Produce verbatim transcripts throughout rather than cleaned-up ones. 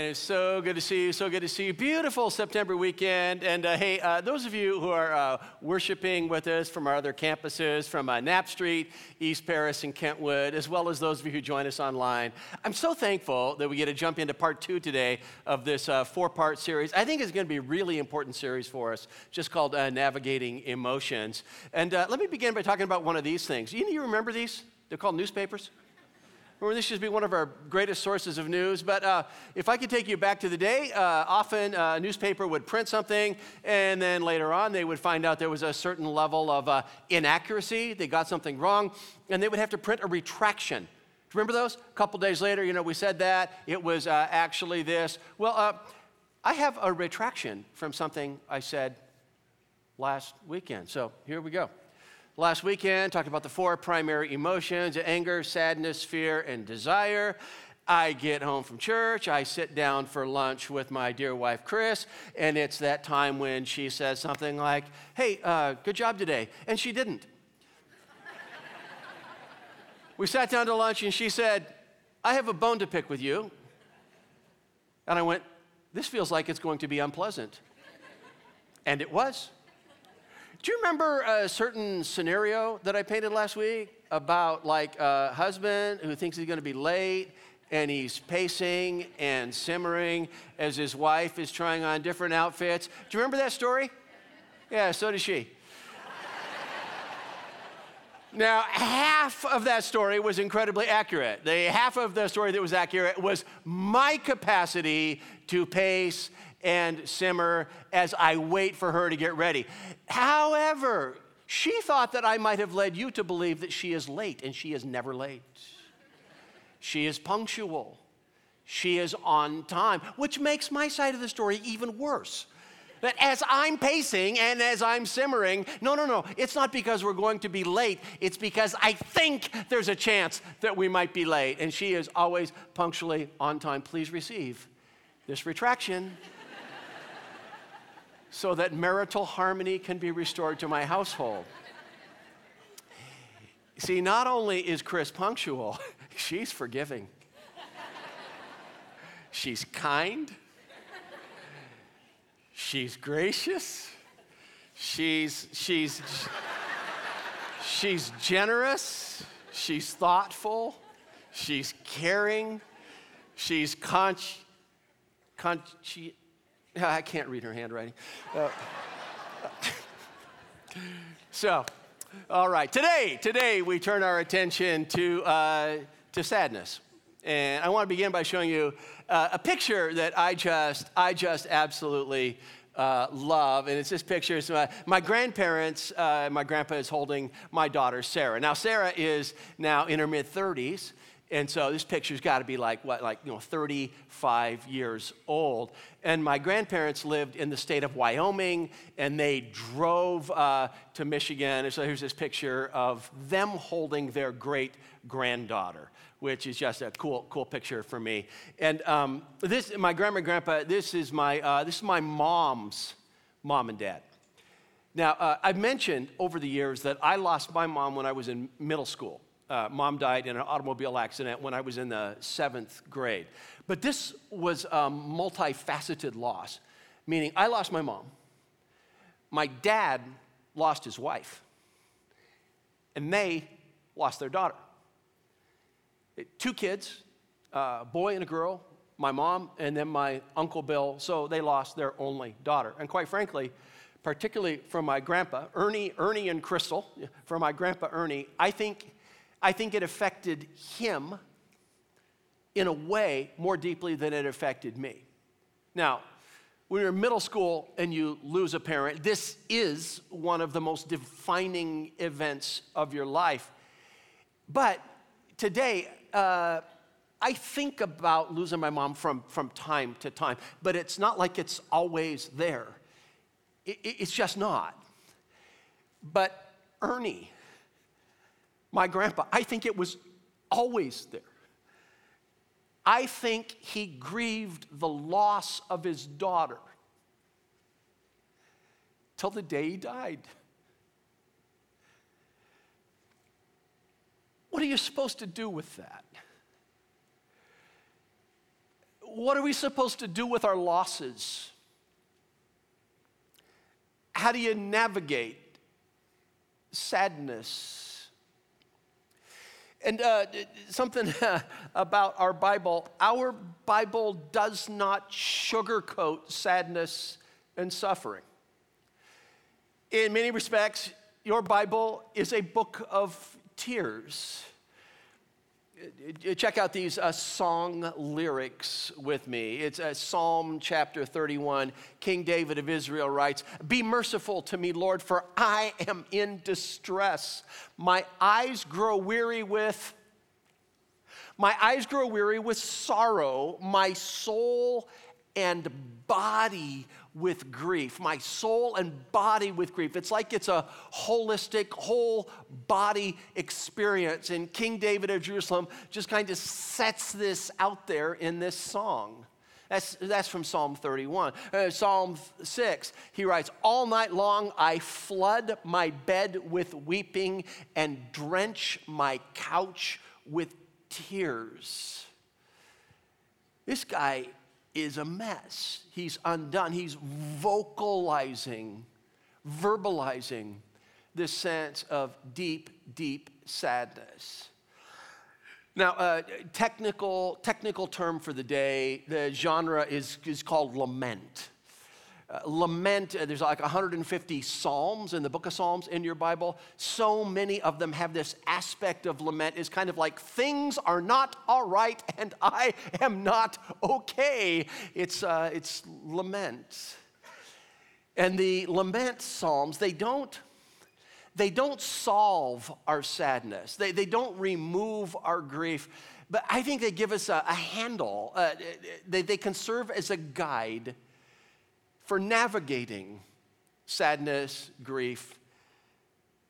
and it's so good to see you, so good to see you. Beautiful September weekend, and uh, hey, uh, those of you who are uh, worshiping with us from our other campuses, from uh, Knapp Street, East Paris, and Kentwood, as well as those of you who join us online, I'm so thankful that we get to jump into part two today of this uh, four-part series. I think it's going to be a really important series for us, just called uh, Navigating Emotions. And uh, let me begin by talking about one of these things. You, you remember these? They're called newspapers. Remember, this should be one of our greatest sources of news, but uh, if I could take you back to the day, uh, often a newspaper would print something, and then later on they would find out there was a certain level of uh, inaccuracy. They got something wrong, and they would have to print a retraction. Do you remember those? A couple days later, you know, we said that. It was uh, actually this. Well, uh, I have a retraction from something I said last weekend, so here we go. Last weekend, talked about the four primary emotions: anger, sadness, fear, and desire. I get home from church, I sit down for lunch with my dear wife, Chris, and it's that time when she says something like, hey, uh, good job today, and she didn't. We sat down to lunch, and she said, I have a bone to pick with you, and I went, this feels like it's going to be unpleasant, and it was. Do you remember a certain scenario that I painted last week about like a husband who thinks he's going to be late and he's pacing and simmering as his wife is trying on different outfits? Do you remember that story? Yeah, so does she. Now, half of that story was incredibly accurate. The half of the story that was accurate was my capacity to pace and simmer as I wait for her to get ready. However, she thought that I might have led you to believe that she is late, and she is never late. She is punctual. She is on time, which makes my side of the story even worse. That as I'm pacing and as I'm simmering, no, no, no, it's not because we're going to be late. It's because I think there's a chance that we might be late, and she is always punctually on time. Please receive this retraction so that marital harmony can be restored to my household. See, not only is Chris punctual, she's forgiving. She's kind. She's gracious. She's, she's, she's generous. She's thoughtful. She's caring. She's conscious. Con- she, I can't read her handwriting. Uh, so, all right, today, today we turn our attention to uh, to sadness, and I want to begin by showing you uh, a picture that I just I just absolutely uh, love, and it's this picture. It's my, my grandparents, uh, my grandpa is holding my daughter Sarah. Now Sarah is now in her mid thirties. And so this picture's got to be like, what, like, you know, thirty-five years old. And my grandparents lived in the state of Wyoming, and they drove uh, to Michigan. And so here's this picture of them holding their great-granddaughter, which is just a cool, cool picture for me. And um, this, my grandma and grandpa, this is my, uh, this is my mom's mom and dad. Now, uh, I've mentioned over the years that I lost my mom when I was in middle school. Uh, mom died in an automobile accident when I was in the seventh grade. But this was a multifaceted loss, meaning I lost my mom. My dad lost his wife. And they lost their daughter. Two kids, a boy and a girl, my mom, and then my Uncle Bill. So they lost their only daughter. And quite frankly, particularly from my grandpa, Ernie, Ernie and Crystal, from my grandpa Ernie, I think... I think it affected him in a way more deeply than it affected me. Now, when you're in middle school and you lose a parent, this is one of the most defining events of your life. But today, uh, I think about losing my mom from, from time to time, but it's not like it's always there. It, it's just not. But Ernie... my grandpa, I think it was always there. I think he grieved the loss of his daughter till the day he died. What are you supposed to do with that? what are we supposed to do with our losses? How do you navigate sadness? And uh, something about our Bible, our Bible does not sugarcoat sadness and suffering. In many respects, your Bible is a book of tears. Check out these uh, song lyrics with me. It's uh, Psalm chapter thirty-one. King David of Israel writes, "Be merciful to me, Lord, for I am in distress. My eyes grow weary with, my eyes grow weary with sorrow. My soul and body with grief, my soul and body with grief." It's like it's a holistic, whole body experience. And King David of Jerusalem just kind of sets this out there in this song. That's, that's from Psalm thirty-one. Uh, Psalm six, he writes, "All night long I flood my bed with weeping and drench my couch with tears." This guy is a mess. He's undone. He's vocalizing, verbalizing this sense of deep, deep sadness. Now, uh, technical technical term for the day, the genre is, is called lament. Uh, lament, uh, there's like one hundred fifty psalms in the book of Psalms in your Bible. So many of them have this aspect of lament. It's kind of like, things are not all right and I am not okay. It's, uh, it's lament. And the lament psalms, they don't, they don't solve our sadness. They, they don't remove our grief. But I think they give us a, a handle. Uh, they, they can serve as a guide for navigating sadness, grief,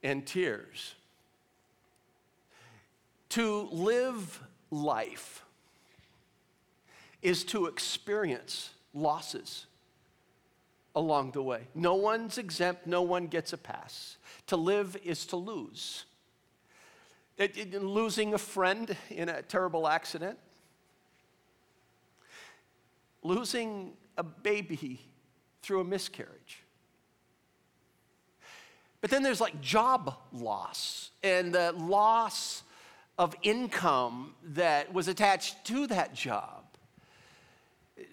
and tears. To live life is to experience losses along the way. No one's exempt, no one gets a pass. To live is to lose. It, it, losing a friend in a terrible accident, losing a baby through a miscarriage. But then there's like job loss and the loss of income that was attached to that job.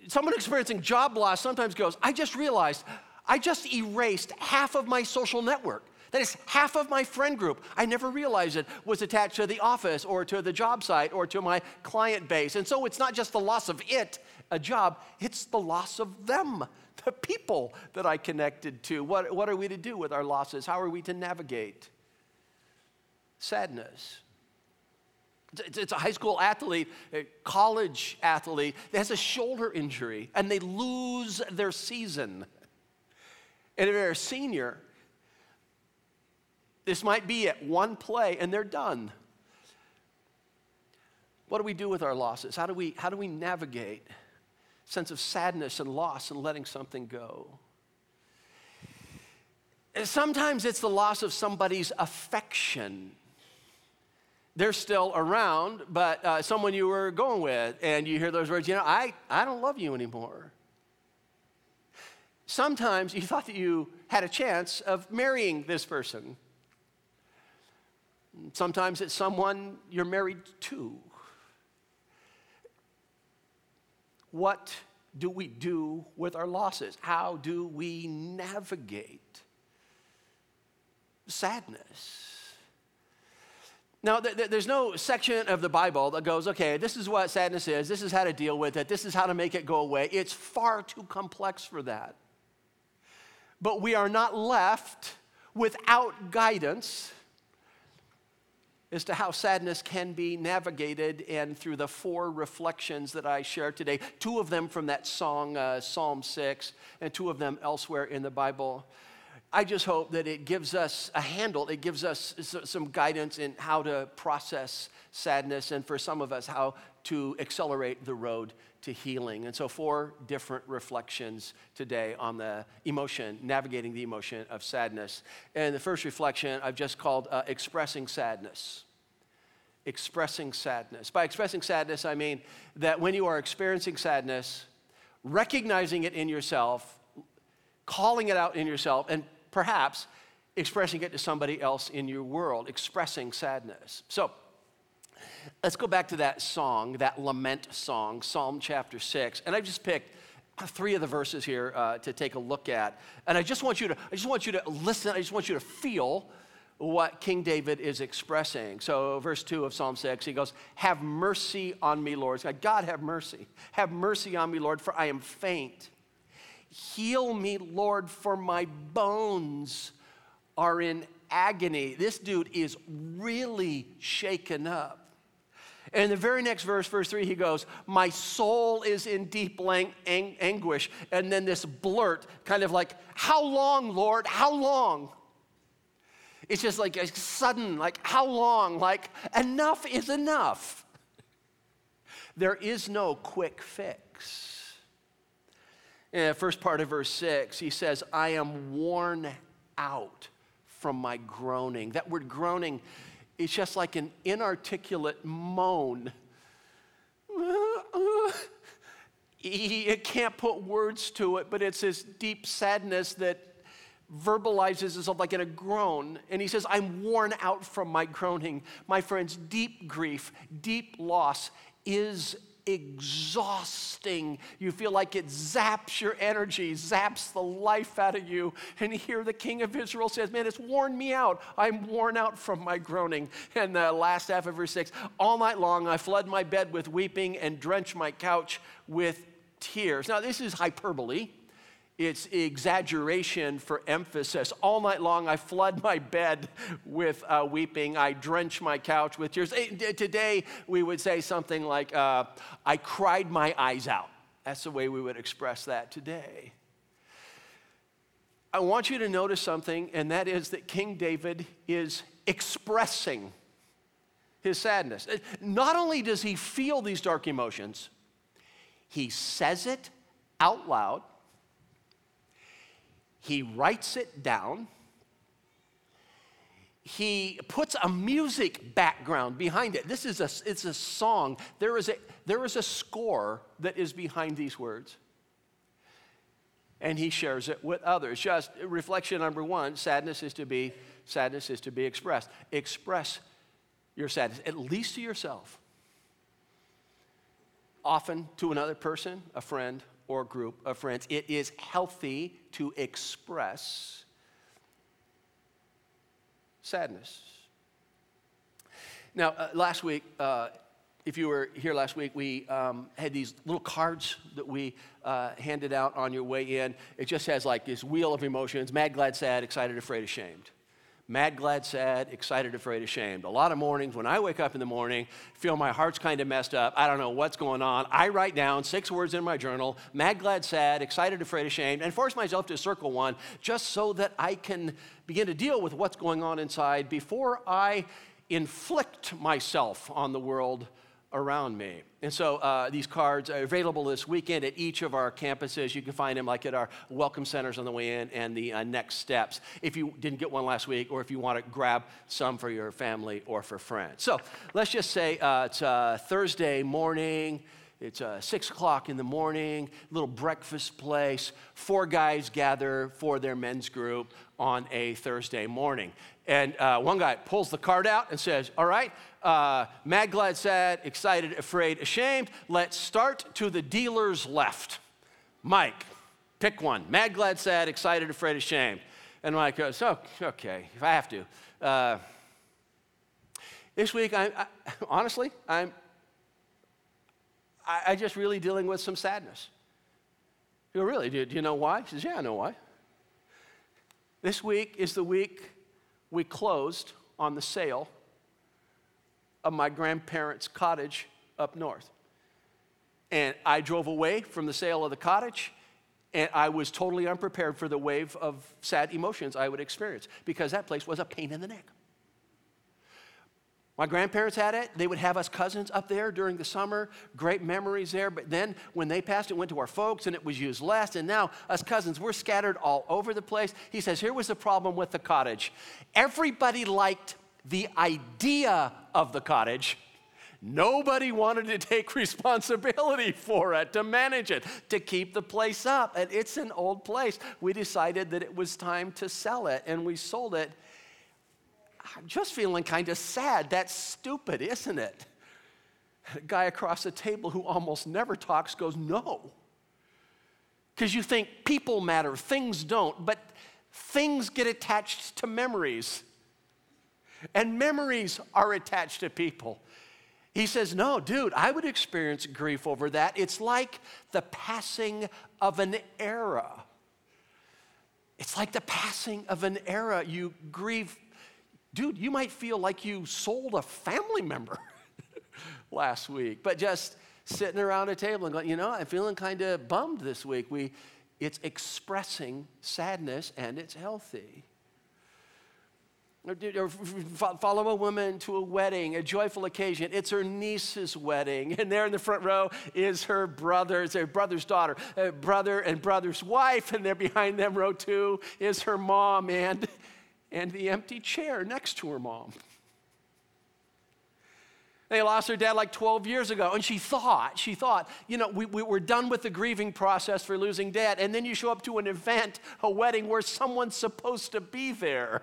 Someone experiencing job loss sometimes goes, "I just realized I just erased half of my social network. That is half of my friend group. I never realized it was attached to the office or to the job site or to my client base." And so it's not just the loss of it, a job, it's the loss of them, the people that I connected to. What, what are we to do with our losses? How are we to navigate sadness? It's, it's a high school athlete, a college athlete that has a shoulder injury and they lose their season. And if they're a senior, this might be it, one play and they're done. What do we do with our losses? How do we, how do we navigate sense of sadness and loss and letting something go? And sometimes it's the loss of somebody's affection. They're still around, but uh, someone you were going with, and you hear those words, you know, I, I don't love you anymore. Sometimes you thought that you had a chance of marrying this person. Sometimes it's someone you're married to. What do we do with our losses? How do we navigate sadness? Now, th- th- there's no section of the Bible that goes, okay, this is what sadness is, this is how to deal with it, this is how to make it go away. It's far too complex for that. But we are not left without guidance as to how sadness can be navigated, and through the four reflections that I share today, two of them from that song, uh, Psalm six, and two of them elsewhere in the Bible. I just hope that it gives us a handle, it gives us some guidance in how to process sadness, and for some of us, how to accelerate the road to healing. And so four different reflections today on the emotion, navigating the emotion of sadness. And the first reflection I've just called uh, expressing sadness. expressing sadness. By expressing sadness, I mean that when you are experiencing sadness, recognizing it in yourself, calling it out in yourself, and perhaps expressing it to somebody else in your world, expressing sadness. So let's go back to that song, that lament song, Psalm chapter six. And I've just picked three of the verses here uh, to take a look at. And I just want you to, I just want you to listen, I just want you to feel what King David is expressing. So verse two of Psalm six, he goes, "Have mercy on me, Lord." God, have mercy. "Have mercy on me, Lord, for I am faint. Heal me, Lord, for my bones are in agony." This dude is really shaken up. And the very next verse, verse three, he goes, "My soul is in deep lang- ang- anguish." And then this blurt, kind of like, "How long, Lord? How long?" It's just like a sudden, like, how long? Like, enough is enough. There is no quick fix. In the first part of verse six, he says, "I am worn out from my groaning." That word groaning is just like an inarticulate moan. It can't put words to it, but it's this deep sadness that verbalizes itself like in a groan. And he says, "I'm worn out from my groaning." My friends, deep grief, deep loss is exhausting. You feel like it zaps your energy, zaps the life out of you. And here the king of Israel says, man, it's worn me out. I'm worn out from my groaning. And the last half of verse six, "All night long I flood my bed with weeping and drench my couch with tears." Now this is hyperbole. It's exaggeration for emphasis. All night long, I flood my bed with uh, weeping. I drench my couch with tears. Today, we would say something like, uh, "I cried my eyes out." That's the way we would express that today. I want you to notice something, and that is that King David is expressing his sadness. Not only does he feel these dark emotions, he says it out loud. He writes it down. He puts a music background behind it. This is a, it's a song. There is a, there is a score that is behind these words. And he shares it with others. Just reflection number one, sadness is to be, sadness is to be expressed. Express your sadness, at least to yourself. Often to another person, a friend, or group of friends. It is healthy to express sadness. Now, uh, last week, uh, if you were here last week, we um, had these little cards that we uh, handed out on your way in. It just has like this wheel of emotions: mad, glad, sad, excited, afraid, ashamed. Mad, glad, sad, excited, afraid, ashamed. A lot of mornings when I wake up in the morning, feel my heart's kind of messed up. I don't know what's going on. I write down six words in my journal: mad, glad, sad, excited, afraid, ashamed, and force myself to circle one just so that I can begin to deal with what's going on inside before I inflict myself on the world around me. And so uh, these cards are available this weekend at each of our campuses. You can find them like at our welcome centers on the way in and the uh, next steps if you didn't get one last week, or if you want to grab some for your family or for friends. So let's just say uh, it's uh, Thursday morning. It's uh, six o'clock in the morning, little breakfast place. Four guys gather for their men's group on a Thursday morning. And uh, one guy pulls the card out and says, all right, uh, mad, glad, sad, excited, afraid, ashamed. Let's start to the dealer's left. Mike, pick one. Mad, glad, sad, excited, afraid, ashamed. And Mike goes, oh, okay, if I have to. Uh, this week, I, I honestly, I'm... I just really dealing with some sadness. You go, really? Do you know why? She says, yeah, I know why. This week is the week we closed on the sale of my grandparents' cottage up north. And I drove away from the sale of the cottage, and I was totally unprepared for the wave of sad emotions I would experience, because that place was a pain in the neck. My grandparents had it. They would have us cousins up there during the summer. Great memories there. But then when they passed, it went to our folks, and it was used less. And now us cousins, we're scattered all over the place. He says, here was the problem with the cottage. Everybody liked the idea of the cottage, nobody wanted to take responsibility for it, to manage it, to keep the place up. And it's an old place. We decided that it was time to sell it, and we sold it. I'm just feeling kind of sad. That's stupid, isn't it? A guy across the table who almost never talks goes, no. Because you think people matter, things don't, but things get attached to memories. And memories are attached to people. He says, no, dude, I would experience grief over that. It's like the passing of an era. It's like the passing of an era. You grieve. Dude, you might feel like you sold a family member last week, but just sitting around a table and going, you know, I'm feeling kind of bummed this week. We, it's expressing sadness, and it's healthy. Or follow a woman to a wedding, a joyful occasion. It's her niece's wedding. And there in the front row is her brother. It's her brother's daughter, her brother and brother's wife. And there behind them, row two, is her mom and, and the empty chair next to her mom. They lost her dad like twelve years ago. And she thought, she thought, you know, we, we were done with the grieving process for losing dad. And then you show up to an event, a wedding, where someone's supposed to be there.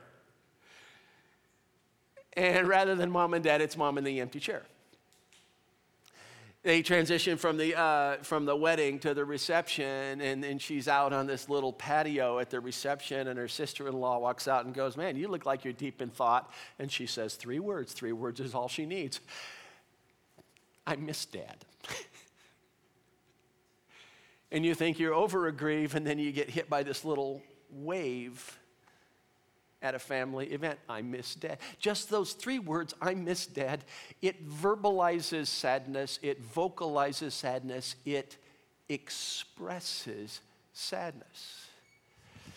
And rather than mom and dad, it's mom in the empty chair. They transition from the uh, from the wedding to the reception, and then she's out on this little patio at the reception, and her sister-in-law walks out and goes, man, you look like you're deep in thought. And she says three words. Three words is all she needs. I miss dad. And you think you're over a grieve, and then you get hit by this little wave at a family event. I miss dad. Just those three words, I miss dad, it verbalizes sadness, it vocalizes sadness, it expresses sadness.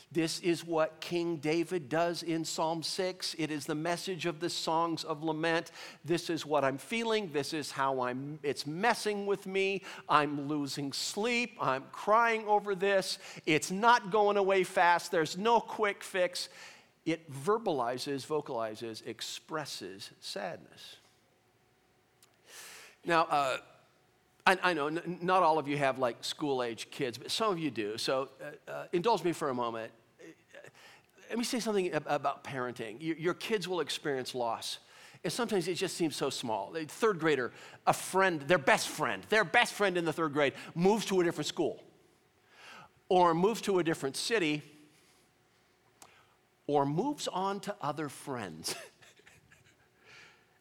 This is what King David does in Psalm six. It is the message of the songs of lament. This is what I'm feeling. This is how I'm, it's messing with me. I'm losing sleep. I'm crying over this. It's not going away fast. There's no quick fix. It verbalizes, vocalizes, expresses sadness. Now, uh, I, I know n- not all of you have like school-age kids, but some of you do. So uh, uh, indulge me for a moment. Let me say something ab- about parenting. Your, your kids will experience loss. And sometimes it just seems so small. A third grader, a friend, their best friend, their best friend in the third grade moves to a different school or moves to a different city, or moves on to other friends.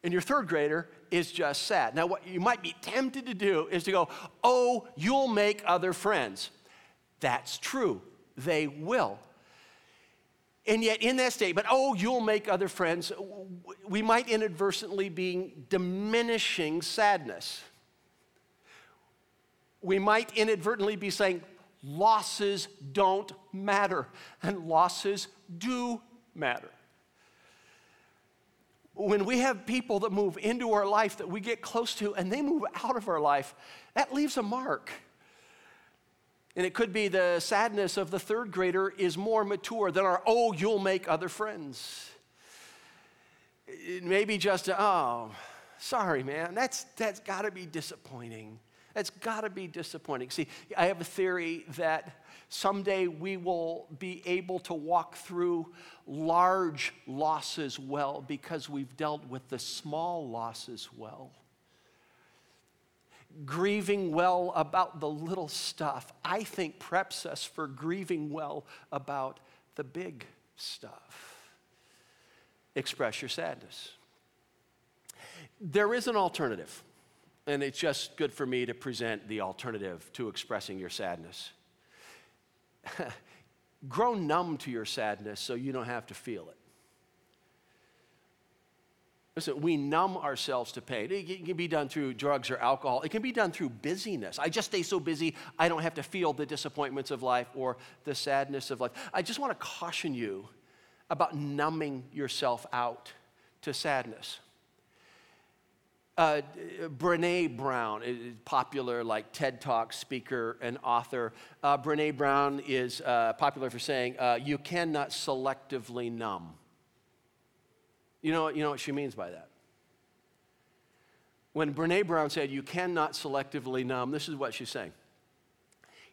And your third grader is just sad. Now, what you might be tempted to do is to go, oh, you'll make other friends. That's true. They will. And yet in that statement, oh, you'll make other friends, we might inadvertently be diminishing sadness. We might inadvertently be saying, losses don't matter, and losses do matter. When we have people that move into our life that we get close to and they move out of our life, that leaves a mark. And it could be the sadness of the third grader is more mature than our, oh, you'll make other friends. It may be just, oh, sorry, man, that's that's got to be disappointing. That's got to be disappointing. See, I have a theory that someday we will be able to walk through large losses well because we've dealt with the small losses well. Grieving well about the little stuff, I think, preps us for grieving well about the big stuff. Express your sadness. There is an alternative. And it's just good for me to present the alternative to expressing your sadness. Grow numb to your sadness so you don't have to feel it. Listen, we numb ourselves to pain. It can be done through drugs or alcohol. It can be done through busyness. I just stay so busy, I don't have to feel the disappointments of life or the sadness of life. I just want to caution you about numbing yourself out to sadness. Uh, Brene Brown is popular, like TED Talk speaker and author. Uh, Brene Brown is uh, popular for saying, uh, you cannot selectively numb. You know, you know what she means by that. When Brene Brown said, you cannot selectively numb, this is what she's saying.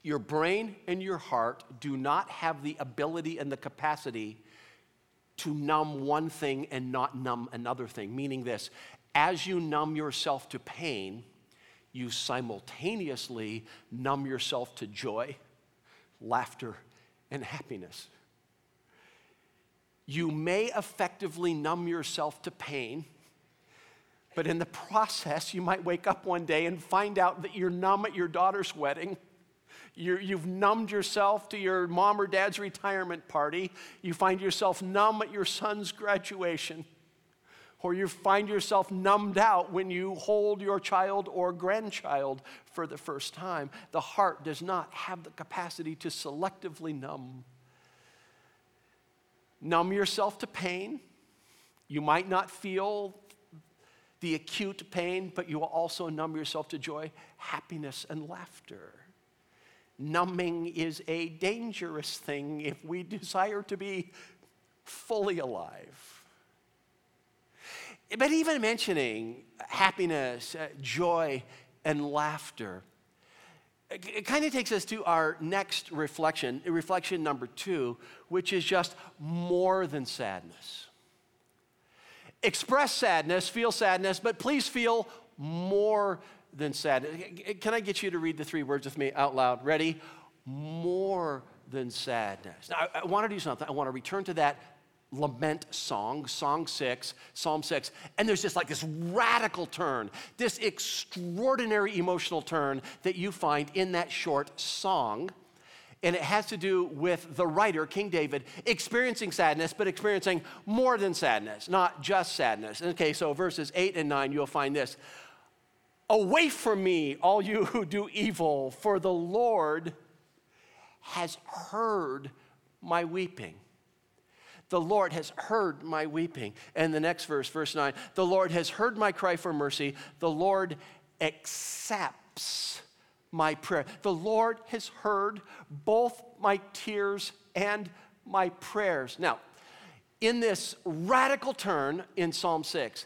Your brain and your heart do not have the ability and the capacity to numb one thing and not numb another thing. Meaning this, as you numb yourself to pain, you simultaneously numb yourself to joy, laughter, and happiness. You may effectively numb yourself to pain, but in the process, you might wake up one day and find out that you're numb at your daughter's wedding. You're, you've numbed yourself to your mom or dad's retirement party. You find yourself numb at your son's graduation. Or you find yourself numbed out when you hold your child or grandchild for the first time. The heart does not have the capacity to selectively numb. Numb yourself to pain. You might not feel the acute pain, but you will also numb yourself to joy, happiness, and laughter. Numbing is a dangerous thing if we desire to be fully alive. But even mentioning happiness, uh, joy, and laughter, it, it kind of takes us to our next reflection, reflection number two, which is just more than sadness. Express sadness, feel sadness, but please feel more than sadness. Can I get you to read the three words with me out loud? Ready? More than sadness. Now, I, I want to do something. I want to return to that lament song, song six, Psalm six, and there's just like this radical turn, this extraordinary emotional turn that you find in that short song, and it has to do with the writer, King David, experiencing sadness, but experiencing more than sadness, not just sadness. Okay, so verses eight and nine, you'll find this. Away from me, all you who do evil, for the Lord has heard my weeping. The Lord has heard my weeping. And the next verse, verse nine, the Lord has heard my cry for mercy. The Lord accepts my prayer. The Lord has heard both my tears and my prayers. Now, in this radical turn in Psalm six,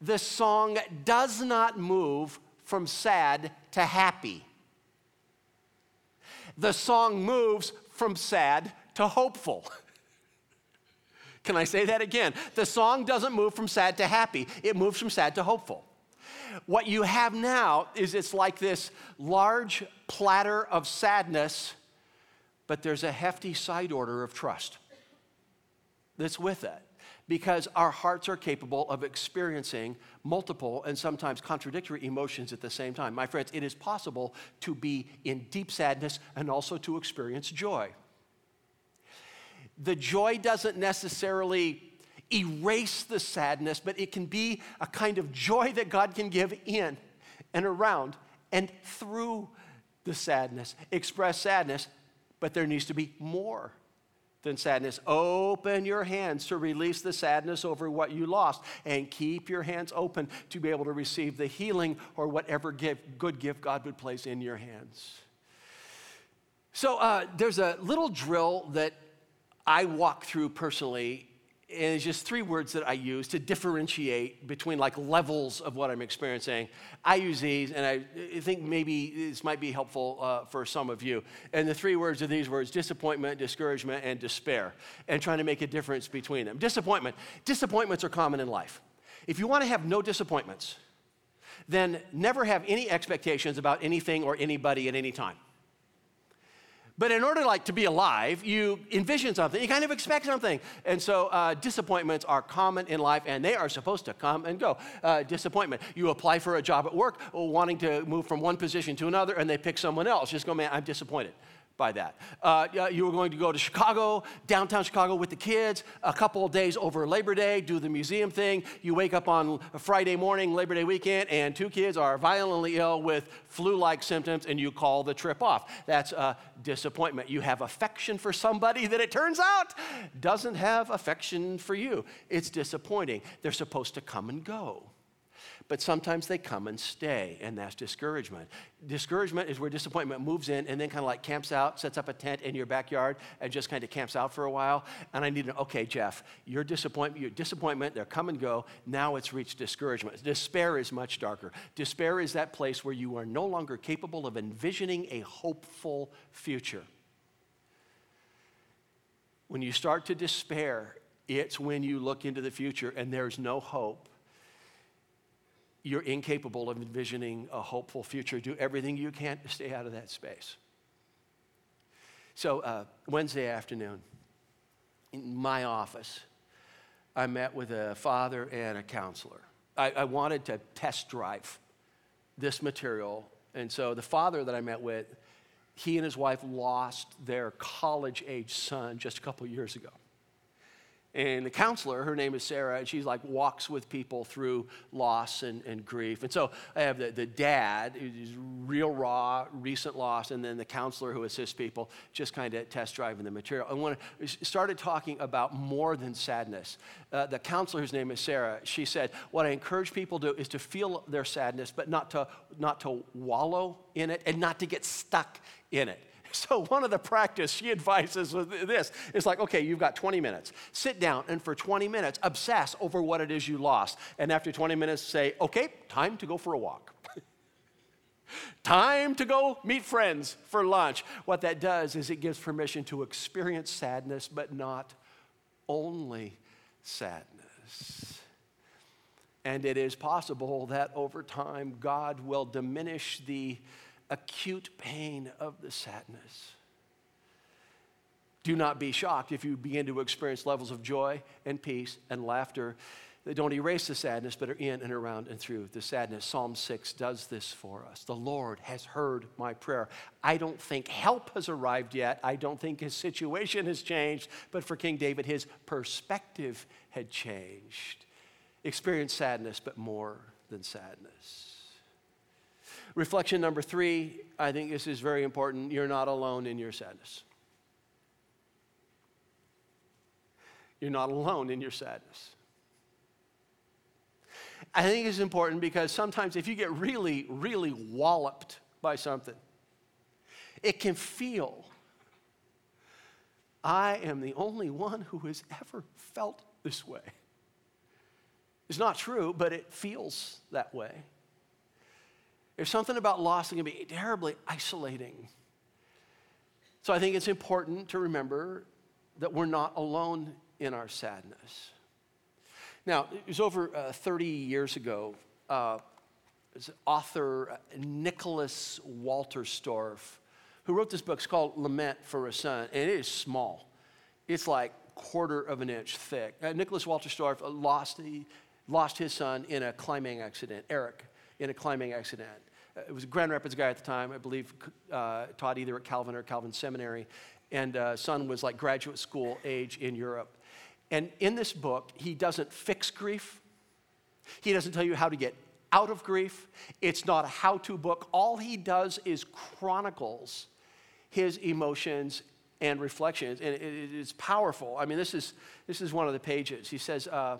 the song does not move from sad to happy. The song moves from sad to hopeful. Can I say that again? The song doesn't move from sad to happy. It moves from sad to hopeful. What you have now is it's like this large platter of sadness, but there's a hefty side order of trust that's with it, because our hearts are capable of experiencing multiple and sometimes contradictory emotions at the same time. My friends, it is possible to be in deep sadness and also to experience joy. The joy doesn't necessarily erase the sadness, but it can be a kind of joy that God can give in and around and through the sadness. Express sadness, but there needs to be more than sadness. Open your hands to release the sadness over what you lost, and keep your hands open to be able to receive the healing or whatever gift, good gift God would place in your hands. So uh, there's a little drill that I walk through personally, and it's just three words that I use to differentiate between like levels of what I'm experiencing. I use these, and I think maybe this might be helpful uh, for some of you. And the three words are these words: disappointment, discouragement, and despair, and trying to make a difference between them. Disappointment. Disappointments are common in life. If you want to have no disappointments, then never have any expectations about anything or anybody at any time. But in order like to be alive, you envision something, you kind of expect something. And so uh, disappointments are common in life, and they are supposed to come and go. Uh, disappointment, you apply for a job at work, wanting to move from one position to another, and they pick someone else. Just go, man, I'm disappointed by that. Uh, you were going to go to Chicago, downtown Chicago with the kids, a couple of days over Labor Day, do the museum thing. You wake up on a Friday morning, Labor Day weekend, and two kids are violently ill with flu-like symptoms, and you call the trip off. That's a disappointment. You have affection for somebody that it turns out doesn't have affection for you. It's disappointing. They're supposed to come and go. But sometimes they come and stay, and that's discouragement. Discouragement is where disappointment moves in and then kind of like camps out, sets up a tent in your backyard and just kind of camps out for a while. And I need to, okay, Jeff, your disappointment, your disappointment, they're come and go. Now it's reached discouragement. Despair is much darker. Despair is that place where you are no longer capable of envisioning a hopeful future. When you start to despair, it's when you look into the future and there's no hope. You're incapable of envisioning a hopeful future. Do everything you can to stay out of that space. So uh, Wednesday afternoon, in my office, I met with a father and a counselor. I, I wanted to test drive this material. And so the father that I met with, he and his wife lost their college-age son just a couple years ago. And the counselor, her name is Sarah, and she's like walks with people through loss and, and grief. And so I have the, the dad, who's real raw, recent loss, and then the counselor who assists people just kind of test driving the material. And when I started talking about more than sadness, uh, the counselor, whose name is Sarah, she said, what I encourage people to do is to feel their sadness, but not to not to wallow in it and not to get stuck in it. So one of the practice she advises with this is like, okay, you've got twenty minutes. Sit down and for twenty minutes, obsess over what it is you lost. And after twenty minutes, say, okay, time to go for a walk. Time to go meet friends for lunch. What that does is it gives permission to experience sadness, but not only sadness. And it is possible that over time, God will diminish the acute pain of the sadness. Do not be shocked if you begin to experience levels of joy and peace and laughter that don't erase the sadness, but are in and around and through the sadness. Psalm six does this for us. The Lord has heard my prayer. I don't think help has arrived yet. I don't think his situation has changed, but for King David, his perspective had changed. Experience sadness, but more than sadness. Reflection number three, I think this is very important. You're not alone in your sadness. You're not alone in your sadness. I think it's important because sometimes if you get really, really walloped by something, it can feel, I am the only one who has ever felt this way. It's not true, but it feels that way. There's something about loss that can be terribly isolating. So I think it's important to remember that we're not alone in our sadness. Now, it was over uh, thirty years ago, uh, author Nicholas Walterstorff, who wrote this book. It's called Lament for a Son, and it is small. It's like quarter of an inch thick. Uh, Nicholas Walterstorff lost, he lost his son in a climbing accident, Eric, in a climbing accident. It was a Grand Rapids guy at the time, I believe, uh, taught either at Calvin or Calvin Seminary, and uh, son was like graduate school age in Europe. And in this book, he doesn't fix grief. He doesn't tell you how to get out of grief. It's not a how-to book. All he does is chronicles his emotions and reflections, and it, it, it's powerful. I mean, this is this is one of the pages. He says, uh,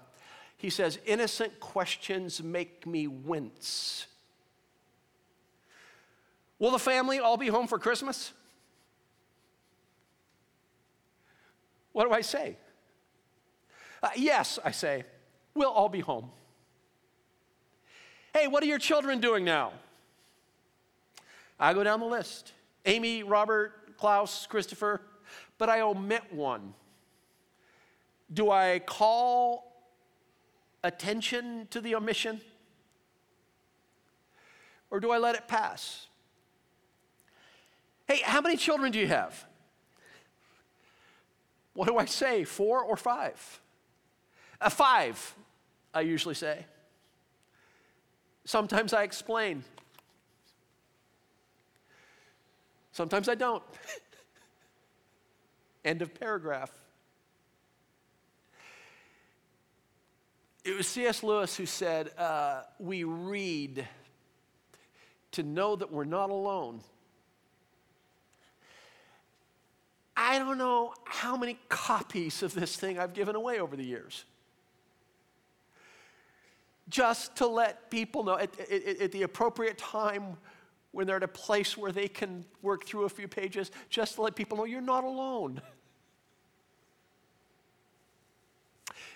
He says, innocent questions make me wince. Will the family all be home for Christmas? What do I say? Uh, yes, I say, we'll all be home. Hey, what are your children doing now? I go down the list. Amy, Robert, Klaus, Christopher, but I omit one. Do I call attention to the omission? Or do I let it pass? Hey, how many children do you have? What do I say, four or five? A five, I usually say. Sometimes I explain. Sometimes I don't. End of paragraph. It was C S Lewis who said, uh, we read to know that we're not alone. I don't know how many copies of this thing I've given away over the years. just to let people know at, at, at the appropriate time when they're at a place where they can work through a few pages, just to let people know you're not alone.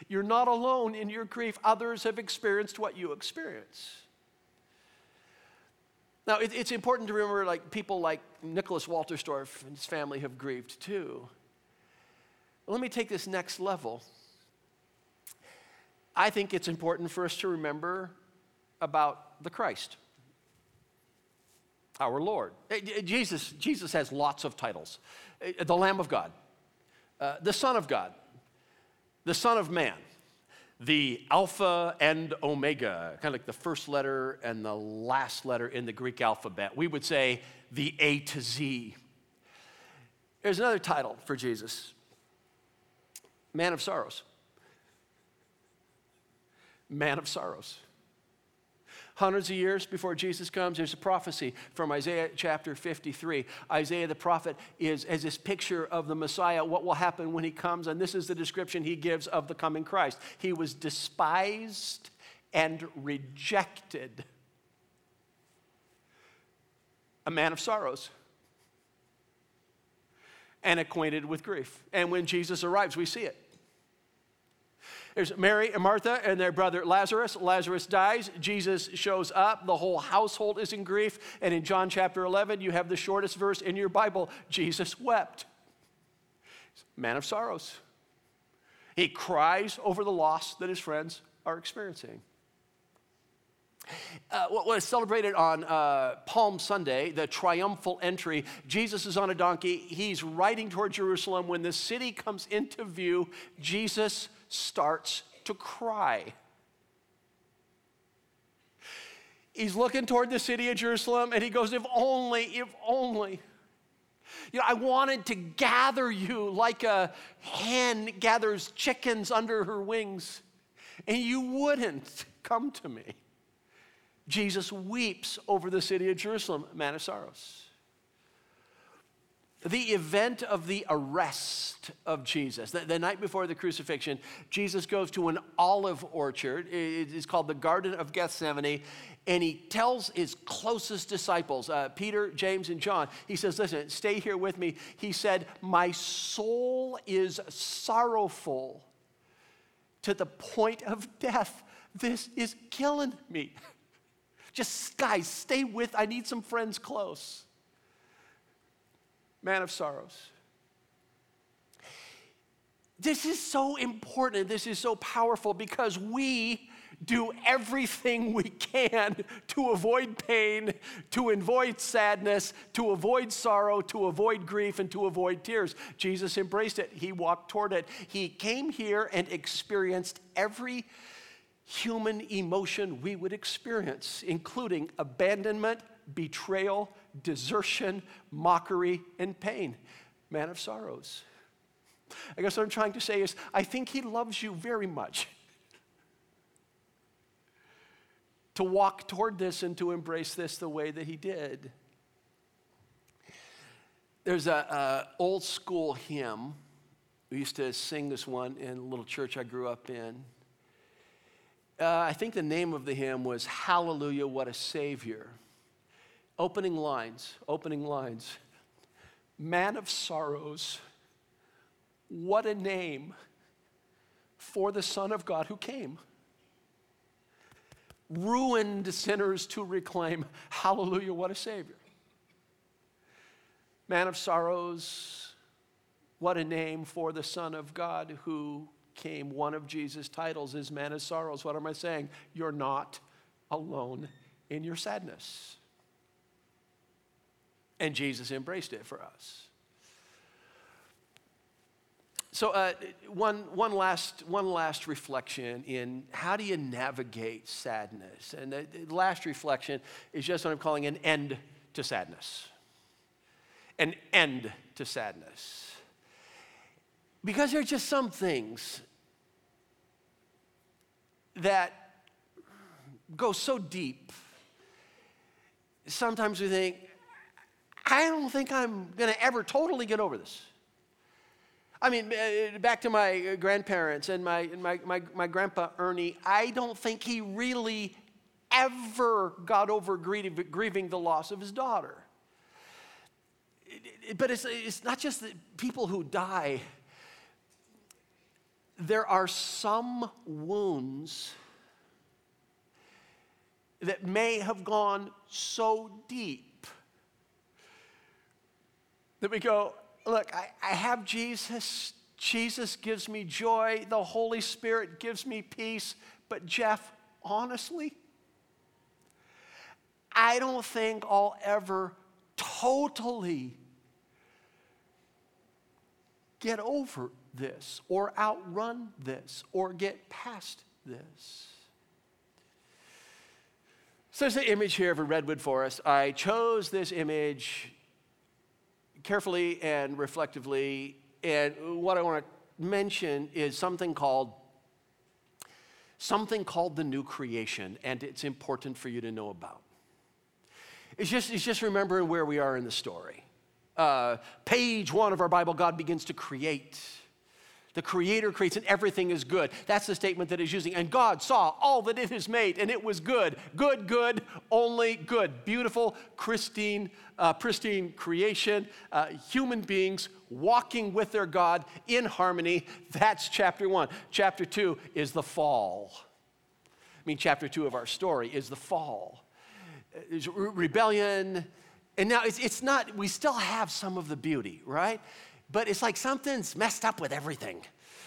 You're not alone in your grief. Others have experienced what you experience. Now, it, it's important to remember, like, people like Nicholas Walterstorff and his family have grieved too. Let me take this next level. I think it's important for us to remember about the Christ, our Lord. Jesus, Jesus has lots of titles. The Lamb of God, uh, the Son of God, the Son of Man, the Alpha and Omega, kind of like the first letter and the last letter in the Greek alphabet. We would say the A to Z. There's another title for Jesus, Man of Sorrows. Man of Sorrows. Hundreds of years before Jesus comes, there's a prophecy from Isaiah chapter fifty-three. Isaiah the prophet is as this picture of the Messiah, what will happen when he comes, and this is the description he gives of the coming Christ. He was despised and rejected. A man of sorrows and acquainted with grief. And when Jesus arrives, we see it. There's Mary and Martha and their brother Lazarus. Lazarus dies. Jesus shows up. The whole household is in grief. And in John chapter eleven, you have the shortest verse in your Bible. Jesus wept. Man of sorrows. He cries over the loss that his friends are experiencing. Uh, what was celebrated on uh, Palm Sunday, the triumphal entry. Jesus is on a donkey. He's riding toward Jerusalem. When the city comes into view, Jesus starts to cry. He's looking toward the city of Jerusalem, and he goes, if only, if only. You know, I wanted to gather you like a hen gathers chickens under her wings, and you wouldn't come to me. Jesus weeps over the city of Jerusalem, man of sorrows. The event of the arrest of Jesus, the, the night before the crucifixion, Jesus goes to an olive orchard. It, it's called the Garden of Gethsemane, and he tells his closest disciples, uh, Peter, James, and John, he says, listen, stay here with me. He said, my soul is sorrowful to the point of death. This is killing me. Just, guys, stay with, I need some friends close. Man of sorrows. This is so important. This is so powerful because we do everything we can to avoid pain, to avoid sadness, to avoid sorrow, to avoid grief, and to avoid tears. Jesus embraced it. He walked toward it. He came here and experienced every human emotion we would experience, including abandonment, betrayal, desertion, mockery, and pain. Man of sorrows. I guess what I'm trying to say is, I think he loves you very much to walk toward this and to embrace this the way that he did. There's a, a old school hymn. We used to sing this one in a little church I grew up in. Uh, I think the name of the hymn was Hallelujah, What a Savior. Opening lines, opening lines. Man of sorrows, what a name for the Son of God who came. Ruined sinners to reclaim, hallelujah, what a Savior. Man of sorrows, what a name for the Son of God who came. One of Jesus' titles is Man of Sorrows. What am I saying? You're not alone in your sadness. And Jesus embraced it for us. So uh, one, one, last, one last reflection in how do you navigate sadness? And the last reflection is just what I'm calling an end to sadness. An end to sadness. Because there are just some things that go so deep. Sometimes we think, I don't think I'm going to ever totally get over this. I mean, back to my grandparents and my and my, my, my grandpa Ernie, I don't think he really ever got over grieving, grieving the loss of his daughter. But it's, it's not just the people who die. There are some wounds that may have gone so deep that we go, look, I, I have Jesus. Jesus gives me joy. The Holy Spirit gives me peace. But Jeff, honestly, I don't think I'll ever totally get over this or outrun this or get past this. So there's the image here of a redwood forest. I chose this image carefully and reflectively, and what I want to mention is something called something called the new creation, and it's important for you to know about. It's just, it's just remembering where we are in the story. Uh, page one of our Bible, God begins to create. The Creator creates and everything is good. That's the statement that it's using. And God saw all that it has made, and it was good. Good, good, only good. Beautiful, pristine, uh, pristine creation. Uh, human beings walking with their God in harmony. That's chapter one. Chapter two is the fall. I mean, chapter two of our story is the fall. There's rebellion. And now it's, it's not, we still have some of the beauty, right? But it's like something's messed up with everything.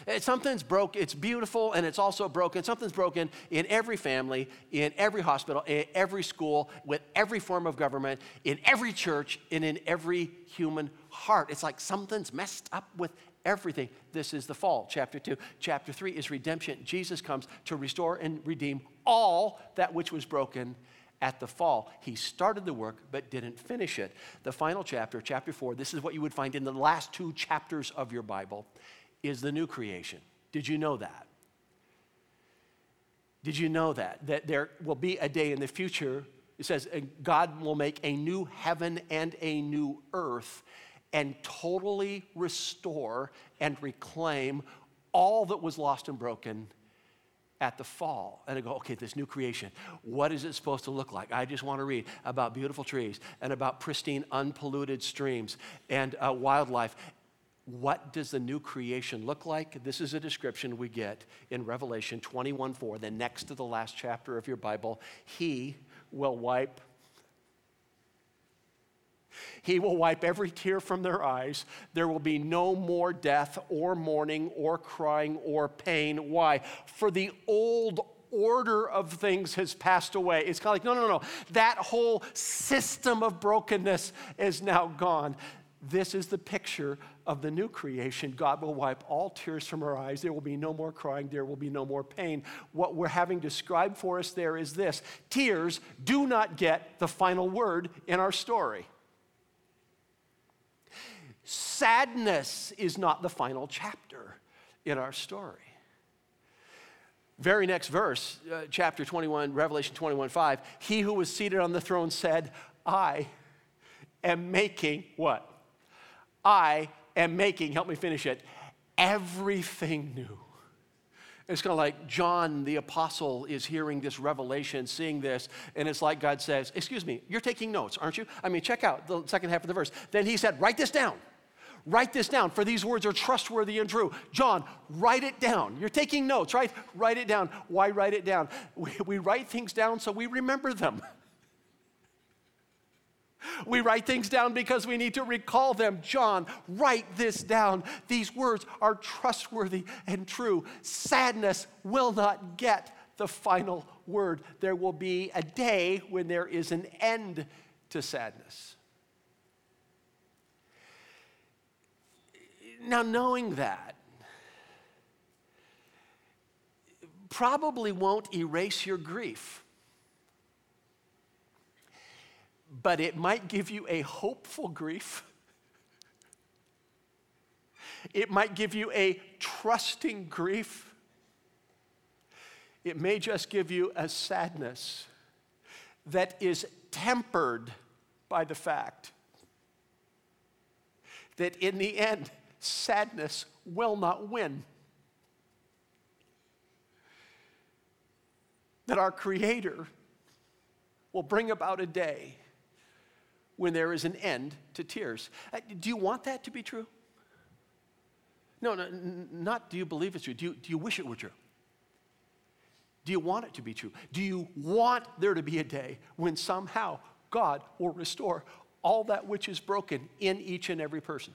It's, something's broke. It's beautiful, and it's also broken. Something's broken in every family, in every hospital, in every school, with every form of government, in every church, and in every human heart. It's like something's messed up with everything. This is the fall, chapter two. Chapter three is redemption. Jesus comes to restore and redeem all that which was broken at the fall. He started the work but didn't finish it. The final chapter, chapter four, this is what you would find in the last two chapters of your Bible, is the new creation. Did you know that? Did you know that? That there will be a day in the future, it says, God will make a new heaven and a new earth and totally restore and reclaim all that was lost and broken at the fall. And I go, okay, this new creation, what is it supposed to look like? I just want to read about beautiful trees and about pristine, unpolluted streams and uh, wildlife. What does the new creation look like? This is a description we get in Revelation twenty-one four, the next to the last chapter of your Bible. He will wipe He will wipe every tear from their eyes. There will be no more death or mourning or crying or pain. Why? For the old order of things has passed away. It's kind of like, no, no, no. That whole system of brokenness is now gone. This is the picture of the new creation. God will wipe all tears from our eyes. There will be no more crying. There will be no more pain. What we're having described for us there is this. Tears do not get the final word in our story. Sadness is not the final chapter in our story. Very next verse, uh, chapter twenty-one, Revelation twenty-one five, he who was seated on the throne said, I am making what? I am making, help me finish it, everything new. It's kind of like John the apostle is hearing this revelation, seeing this, and it's like God says, excuse me, you're taking notes, aren't you? I mean, check out the second half of the verse. Then he said, write this down. Write this down, for these words are trustworthy and true. John, write it down. You're taking notes, right? Write it down. Why write it down? We, we write things down so we remember them. We write things down because we need to recall them. John, write this down. These words are trustworthy and true. Sadness will not get the final word. There will be a day when there is an end to sadness. Now, knowing that probably won't erase your grief, but it might give you a hopeful grief. It might give you a trusting grief. It may just give you a sadness that is tempered by the fact that in the end, sadness will not win. That our Creator will bring about a day when there is an end to tears. Do you want that to be true? No, no not do you believe it's true. Do you, do you wish it were true? Do you want it to be true? Do you want there to be a day when somehow God will restore all that which is broken in each and every person?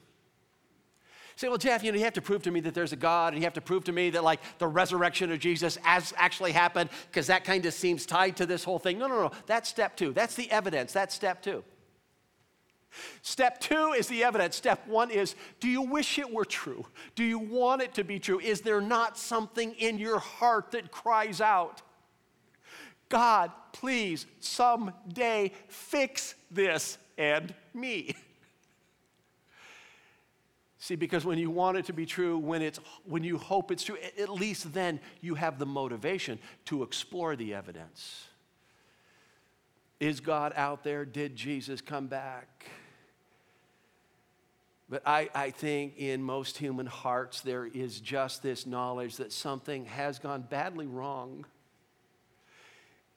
Say, well, Jeff, you know, you have to prove to me that there's a God, and you have to prove to me that, like, the resurrection of Jesus as actually happened, because that kind of seems tied to this whole thing. No, no, no, that's step two. That's the evidence. That's step two. Step two is the evidence. Step one is, do you wish it were true? Do you want it to be true? Is there not something in your heart that cries out, God, please, someday fix this and me? See, because when you want it to be true, when it's when you hope it's true, at least then you have the motivation to explore the evidence. Is God out there? Did Jesus come back? But I, I think in most human hearts, there is just this knowledge that something has gone badly wrong.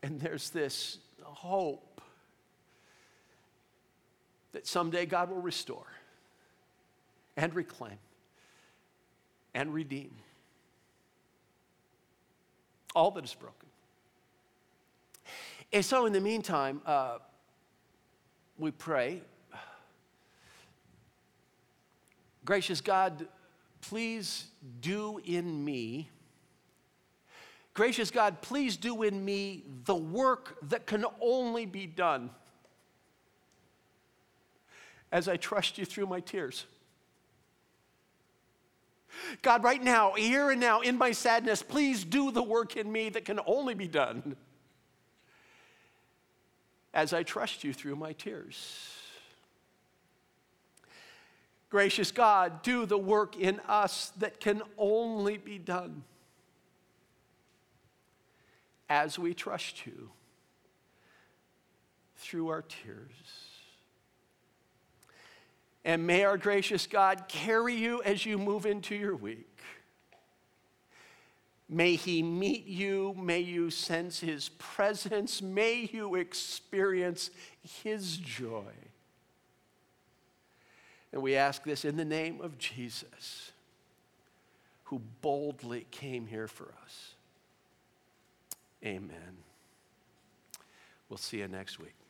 And there's this hope that someday God will restore and reclaim and redeem all that is broken. And so in the meantime, uh, we pray, gracious God, please do in me, gracious God, please do in me the work that can only be done as I trust you through my tears. God, right now, here and now, in my sadness, please do the work in me that can only be done as I trust you through my tears. Gracious God, do the work in us that can only be done as we trust you through our tears. And may our gracious God carry you as you move into your week. May he meet you. May you sense his presence. May you experience his joy. And we ask this in the name of Jesus, who boldly came here for us. Amen. We'll see you next week.